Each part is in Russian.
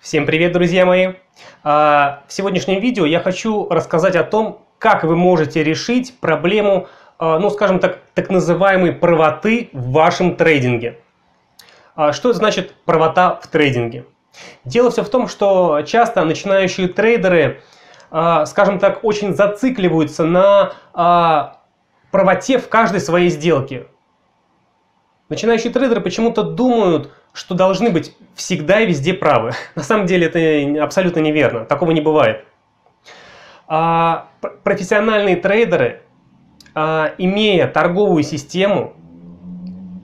Всем привет, друзья мои! В сегодняшнем видео я хочу рассказать о том, как вы можете решить проблему, ну, скажем так называемой правоты в вашем трейдинге. Что значит правота в трейдинге? Дело все в том, что часто начинающие трейдеры, скажем так, очень зацикливаются на правоте в каждой своей сделке. Начинающие трейдеры почему-то думают, что должны быть всегда и везде правы. На самом деле это абсолютно неверно, такого не бывает. Профессиональные трейдеры, имея торговую систему,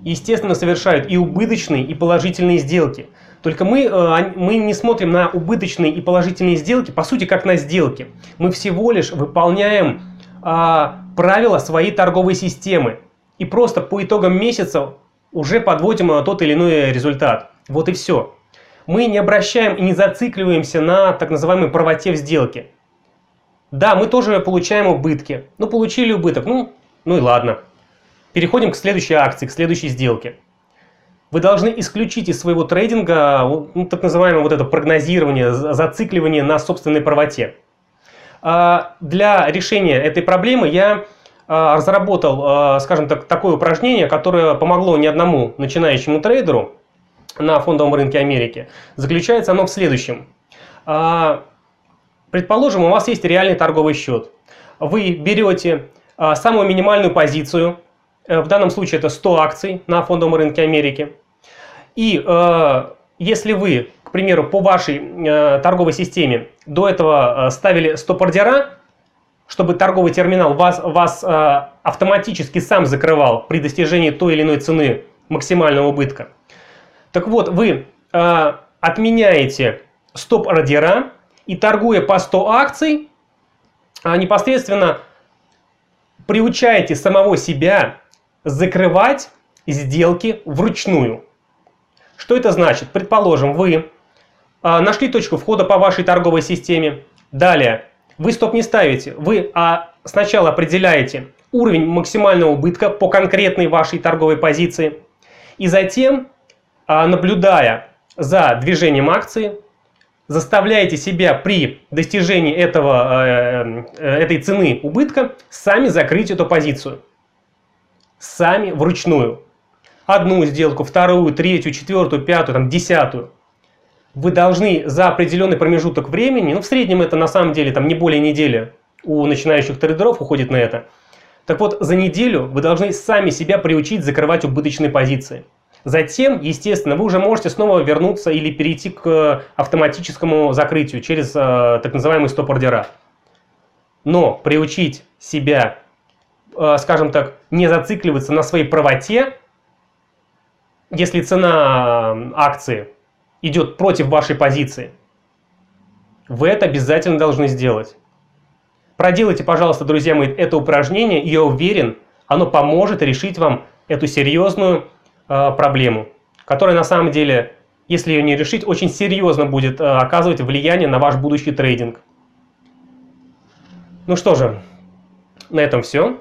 естественно, совершают и убыточные, и положительные сделки. Только мы не смотрим на убыточные и положительные сделки, по сути, как на сделки. Мы всего лишь выполняем правила своей торговой системы и просто по итогам месяца уже подводим тот или иной результат. Вот и все. Мы не обращаем и не зацикливаемся на так называемой правоте в сделке. Да, мы тоже получаем убытки. Ну, получили убыток, ну и ладно. Переходим к следующей акции, к следующей сделке. Вы должны исключить из своего трейдинга, ну, так называемое вот это прогнозирование, зацикливание на собственной правоте. Для решения этой проблемы я разработал, скажем так, такое упражнение, которое помогло не одному начинающему трейдеру на фондовом рынке Америки. Заключается оно в следующем. Предположим, у вас есть реальный торговый счет. Вы берете самую минимальную позицию, в данном случае это 100 акций на фондовом рынке Америки. И если вы, к примеру, по вашей торговой системе до этого ставили стоп-ордера, чтобы торговый терминал вас автоматически сам закрывал при достижении той или иной цены максимального убытка. Так вот, вы отменяете стоп-ордера и, торгуя по 100 акций, непосредственно приучаете самого себя закрывать сделки вручную. Что это значит? Предположим, вы нашли точку входа по вашей торговой системе. Далее. Вы стоп не ставите, вы сначала определяете уровень максимального убытка по конкретной вашей торговой позиции. И затем, наблюдая за движением акции, заставляете себя при достижении этой цены убытка сами закрыть эту позицию. Сами вручную. Одну сделку, вторую, третью, четвертую, пятую, там, десятую. Вы должны за определенный промежуток времени, ну в среднем это на самом деле там не более недели у начинающих трейдеров уходит на это. Так вот, за неделю вы должны сами себя приучить закрывать убыточные позиции. Затем, естественно, вы уже можете снова вернуться или перейти к автоматическому закрытию через так называемые стоп-ордера. Но приучить себя, скажем так, не зацикливаться на своей правоте, если цена акции идет против вашей позиции. Вы это обязательно должны сделать. Проделайте, пожалуйста, друзья мои, это упражнение, и я уверен, оно поможет решить вам эту серьезную проблему, которая на самом деле, если ее не решить, очень серьезно будет оказывать влияние на ваш будущий трейдинг. Ну что же, на этом все.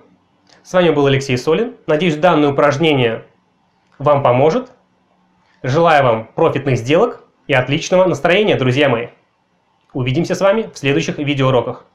С вами был Алексей Солин. Надеюсь, данное упражнение вам поможет. Желаю вам профитных сделок и отличного настроения, друзья мои. Увидимся с вами в следующих видеоуроках.